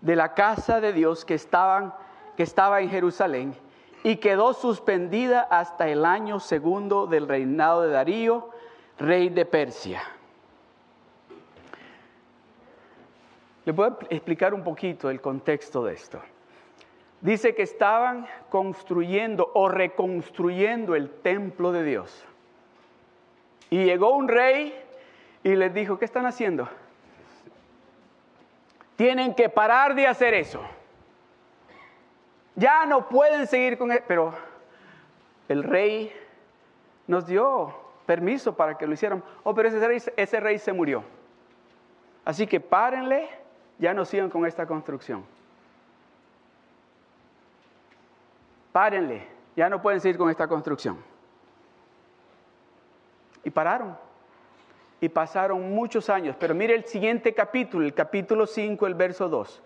de la casa de Dios que, estaban, que estaba en Jerusalén, y quedó suspendida hasta el año segundo del reinado de Darío, rey de Persia. Les voy a explicar un poquito el contexto de esto. Dice que estaban construyendo o reconstruyendo el templo de Dios. Y llegó un rey y les dijo, ¿qué están haciendo? Tienen que parar de hacer eso. Ya no pueden seguir con eso. Pero el rey nos dio permiso para que lo hicieran. Oh, pero ese rey, ese rey se murió. Así que párenle. Ya no sigan con esta construcción. Párenle. Ya no pueden seguir con esta construcción. Y pararon. Y pasaron muchos años. Pero mire el siguiente capítulo, el capítulo cinco, el verso dos.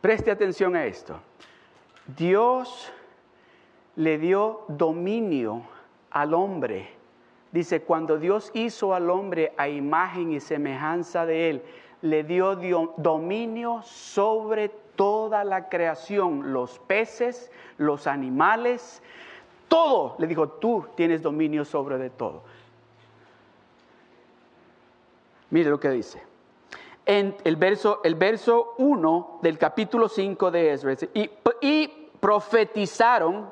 Preste atención a esto. Dios le dio dominio al hombre. Dice, cuando Dios hizo al hombre a imagen y semejanza de él, le dio dominio sobre toda la creación, los peces, los animales, todo. Le dijo, tú tienes dominio sobre de todo. Mire lo que dice. En el verso, el verso uno del capítulo cinco de Esdras. Y, y profetizaron,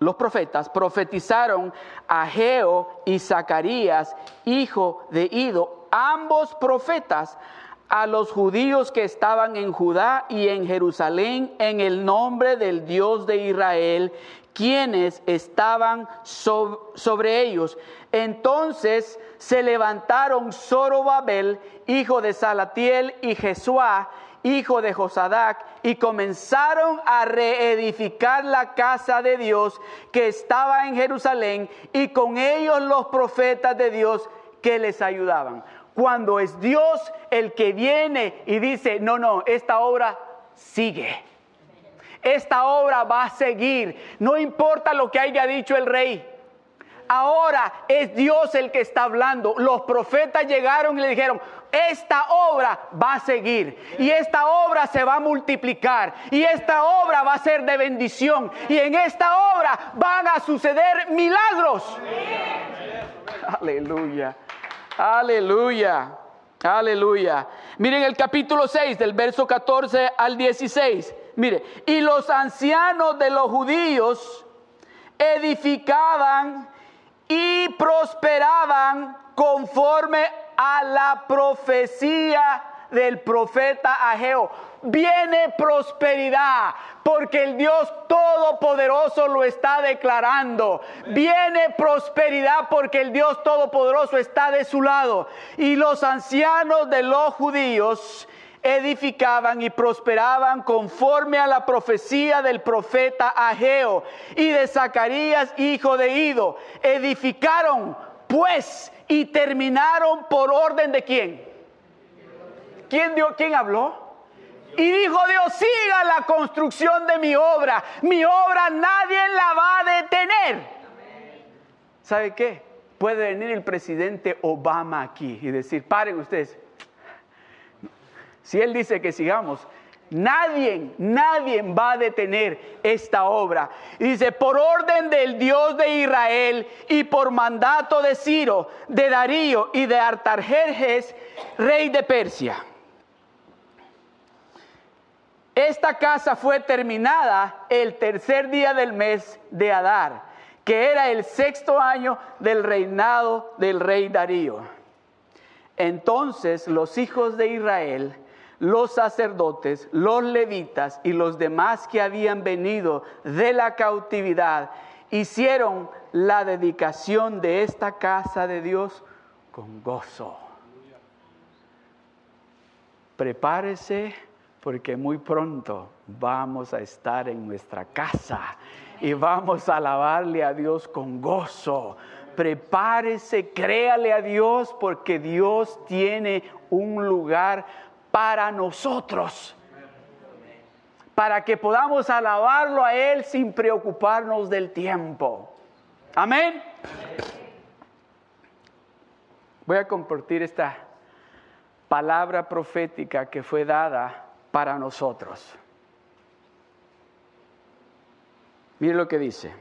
los profetas profetizaron a Ageo y Zacarías, hijo de Ido, ambos profetas, a los judíos que estaban en Judá y en Jerusalén, en el nombre del Dios de Israel, quienes estaban so- sobre ellos. Entonces se levantaron Zorobabel, hijo de Salatiel, y Jesuá, hijo de Josadac, y comenzaron a reedificar la casa de Dios que estaba en Jerusalén, y con ellos los profetas de Dios que les ayudaban. Cuando es Dios el que viene y dice, no, no, esta obra sigue. Esta obra va a seguir. No importa lo que haya dicho el rey. Ahora es Dios el que está hablando. Los profetas llegaron y le dijeron, esta obra va a seguir. Y esta obra se va a multiplicar. Y esta obra va a ser de bendición. Y en esta obra van a suceder milagros. Aleluya. Aleluya, aleluya. Miren el capítulo seis, del verso catorce al dieciséis. Mire, y los ancianos de los judíos edificaban y prosperaban conforme a la profecía del profeta Ageo. viene prosperidad, porque el Dios Todopoderoso lo está declarando. Viene prosperidad porque el Dios Todopoderoso está de su lado. Y los ancianos de los judíos edificaban y prosperaban conforme a la profecía del profeta Ageo y de Zacarías, hijo de Ido. Edificaron, pues, y terminaron por orden de quién. ¿Quién dio, quién habló? Y dijo Dios: siga la construcción de mi obra. Mi obra nadie la va a detener. ¿Sabe qué? Puede venir el presidente Obama aquí y decir: paren ustedes. Si él dice que sigamos, nadie, nadie va a detener esta obra. Y dice: por orden del Dios de Israel y por mandato de Ciro, de Darío y de Artajerjes, rey de Persia. Esta casa fue terminada el tercer día del mes de Adar, que era el sexto año del reinado del rey Darío. Entonces los hijos de Israel, los sacerdotes, los levitas y los demás que habían venido de la cautividad hicieron la dedicación de esta casa de Dios con gozo. Prepárese, porque muy pronto vamos a estar en nuestra casa y vamos a alabarle a Dios con gozo. Prepárese, créale a Dios, porque Dios tiene un lugar para nosotros, para que podamos alabarlo a Él sin preocuparnos del tiempo. Amén. Voy a compartir esta palabra profética que fue dada para nosotros. Mire lo que dice.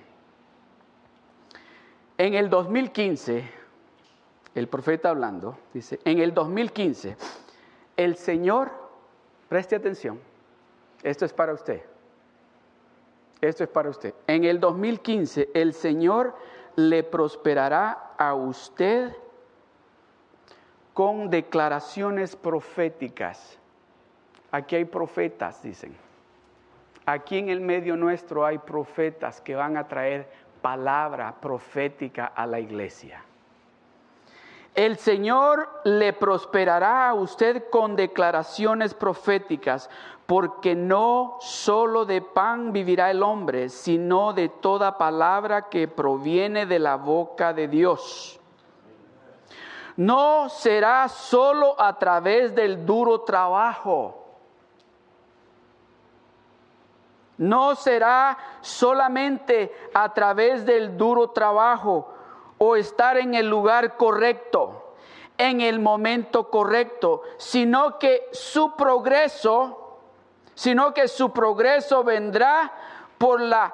En el dos mil quince, el profeta hablando, dice: en el dos mil quince, el Señor, preste atención, esto es para usted, esto es para usted. En el dos mil quince, el Señor le prosperará a usted con declaraciones proféticas. Aquí hay profetas, dicen. Aquí en el medio nuestro hay profetas que van a traer palabra profética a la iglesia. El Señor le prosperará a usted con declaraciones proféticas, porque no solo de pan vivirá el hombre, sino de toda palabra que proviene de la boca de Dios. No será solo a través del duro trabajo. No será solamente a través del duro trabajo o estar en el lugar correcto, en el momento correcto, sino que su progreso, sino que su progreso vendrá por la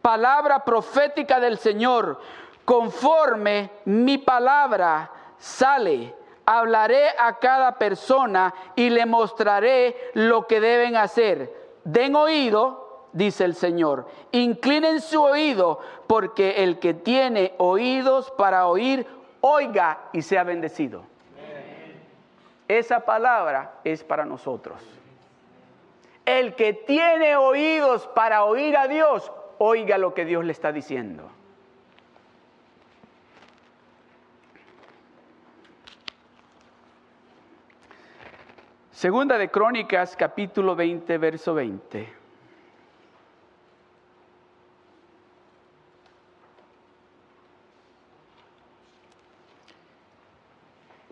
palabra profética del Señor. Conforme mi palabra sale, hablaré a cada persona y le mostraré lo que deben hacer. Den oído, dice el Señor. Inclinen su oído, porque el que tiene oídos para oír, oiga y sea bendecido. Amén. Esa palabra es para nosotros. El que tiene oídos para oír a Dios, oiga lo que Dios le está diciendo. Segunda de Crónicas, capítulo veinte, verso veinte.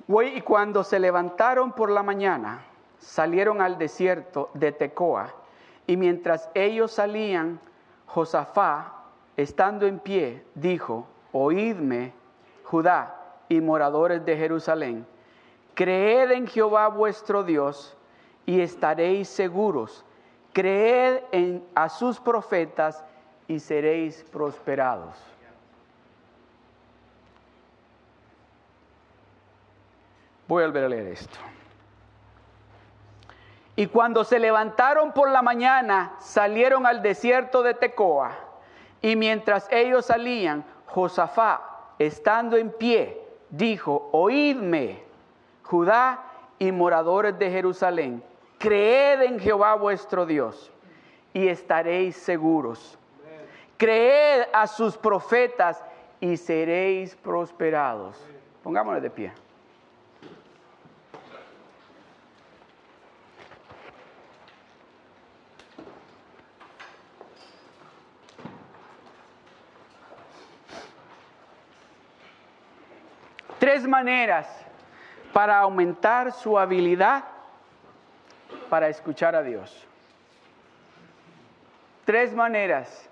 Y cuando se levantaron por la mañana, salieron al desierto de Tecoa, y mientras ellos salían, Josafá, estando en pie, dijo: oídme, Judá y moradores de Jerusalén. Creed en Jehová vuestro Dios y estaréis seguros. Creed en, a sus profetas y seréis prosperados. Voy a volver a leer esto. Y cuando se levantaron por la mañana, salieron al desierto de Tecoa. Y mientras ellos salían, Josafá, estando en pie, dijo: oídme, Judá y moradores de Jerusalén, creed en Jehová vuestro Dios y estaréis seguros. Creed a sus profetas y seréis prosperados. Pongámonos de pie. Tres maneras para aumentar su habilidad para escuchar a Dios. Tres maneras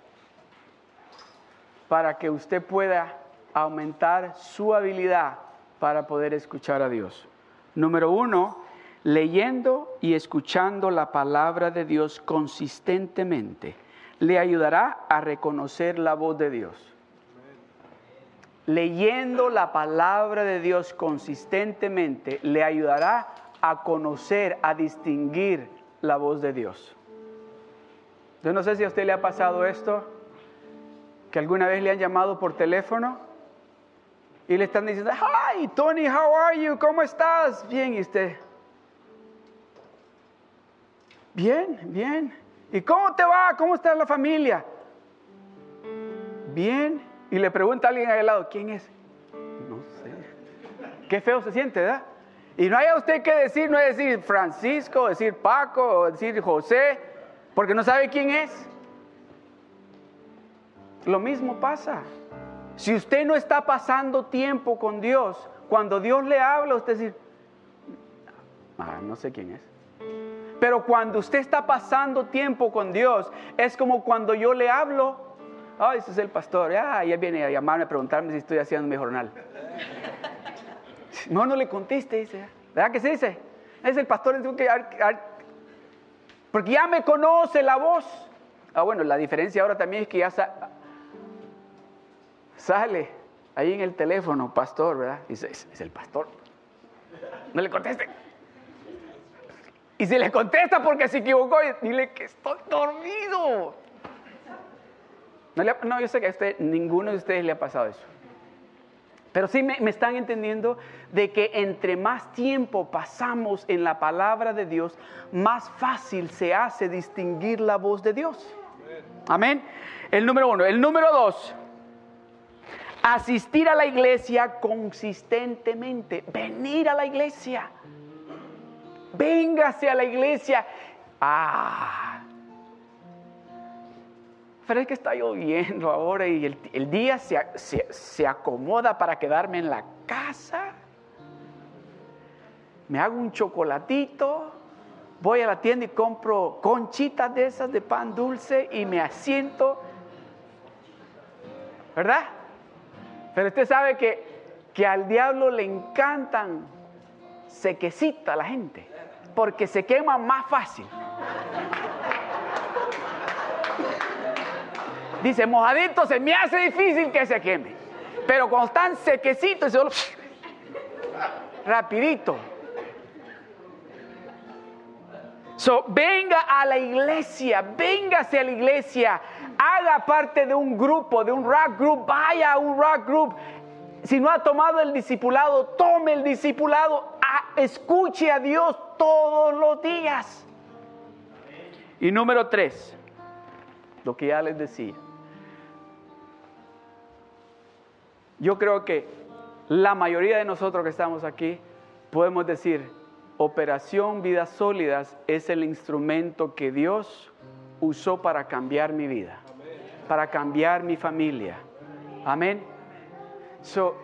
para que usted pueda aumentar su habilidad para poder escuchar a Dios. Número uno, leyendo y escuchando la palabra de Dios consistentemente le ayudará a reconocer la voz de Dios. Leyendo la palabra de Dios consistentemente le ayudará a conocer, a distinguir la voz de Dios. Yo no sé si a usted le ha pasado esto, que alguna vez le han llamado por teléfono y le están diciendo, hi, Tony, how are you? ¿Cómo estás? Bien, ¿y usted? Bien, bien. ¿Y cómo te va? ¿Cómo está la familia? Bien. Y le pregunta a alguien ahí al lado, ¿quién es? No sé. Qué feo se siente, ¿verdad? Y no hay a usted que decir, no es decir Francisco, decir Paco, decir José, porque no sabe quién es. Lo mismo pasa. Si usted no está pasando tiempo con Dios, cuando Dios le habla, usted dice, ah, no sé quién es. Pero cuando usted está pasando tiempo con Dios, es como cuando yo le hablo, ay, oh, ese es el pastor. Ah, y él viene a llamarme, a preguntarme si estoy haciendo mi jornal. No, no le conteste, dice. ¿Verdad que se dice? Es el pastor. Porque ya me conoce la voz. Ah, bueno, la diferencia ahora también es que ya sa- sale ahí en el teléfono, pastor, ¿verdad? Dice, es, es el pastor. No le conteste. Y si le contesta porque se equivocó, dile que estoy dormido. No, le, no, yo sé que a usted, ninguno de ustedes le ha pasado eso. Pero sí me, me están entendiendo de que entre más tiempo pasamos en la palabra de Dios, más fácil se hace distinguir la voz de Dios. Amén. El número uno. El número dos, asistir a la iglesia consistentemente. Venir a la iglesia. Véngase a la iglesia. Ah. Pero es que está lloviendo ahora y el, el día se, se, se acomoda para quedarme en la casa. Me hago un chocolatito, voy a la tienda y compro conchitas de esas de pan dulce y me asiento. ¿Verdad? Pero usted sabe que, que al diablo le encantan sequecita a la gente porque se quema más fácil. Dice, mojadito se me hace difícil que se queme. Pero cuando están sequecitos, solo rapidito. So, venga a la iglesia, véngase a la iglesia, haga parte de un grupo, de un rock group, vaya a un rock group. Si no ha tomado el discipulado, tome el discipulado, a, escuche a Dios todos los días. Y número tres, lo que ya les decía. Yo creo que la mayoría de nosotros que estamos aquí podemos decir, Operación Vidas Sólidas es el instrumento que Dios usó para cambiar mi vida, para cambiar mi familia. Amén. So,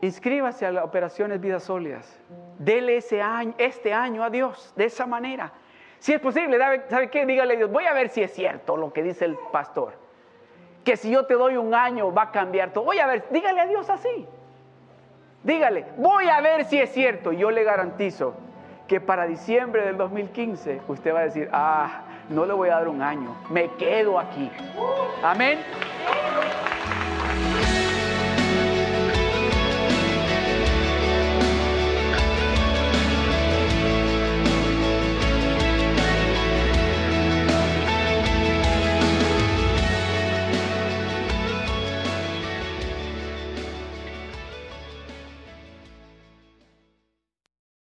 inscríbase a las Operaciones Vidas Sólidas. Dele ese año, este año a Dios de esa manera. Si es posible, ¿sabe qué? Dígale a Dios, voy a ver si es cierto lo que dice el pastor. Que si yo te doy un año va a cambiar todo. Voy a ver, dígale a Dios así. Dígale, voy a ver si es cierto. Yo le garantizo que para diciembre del dos mil quince usted va a decir, ah, no le voy a dar un año, me quedo aquí. Amén.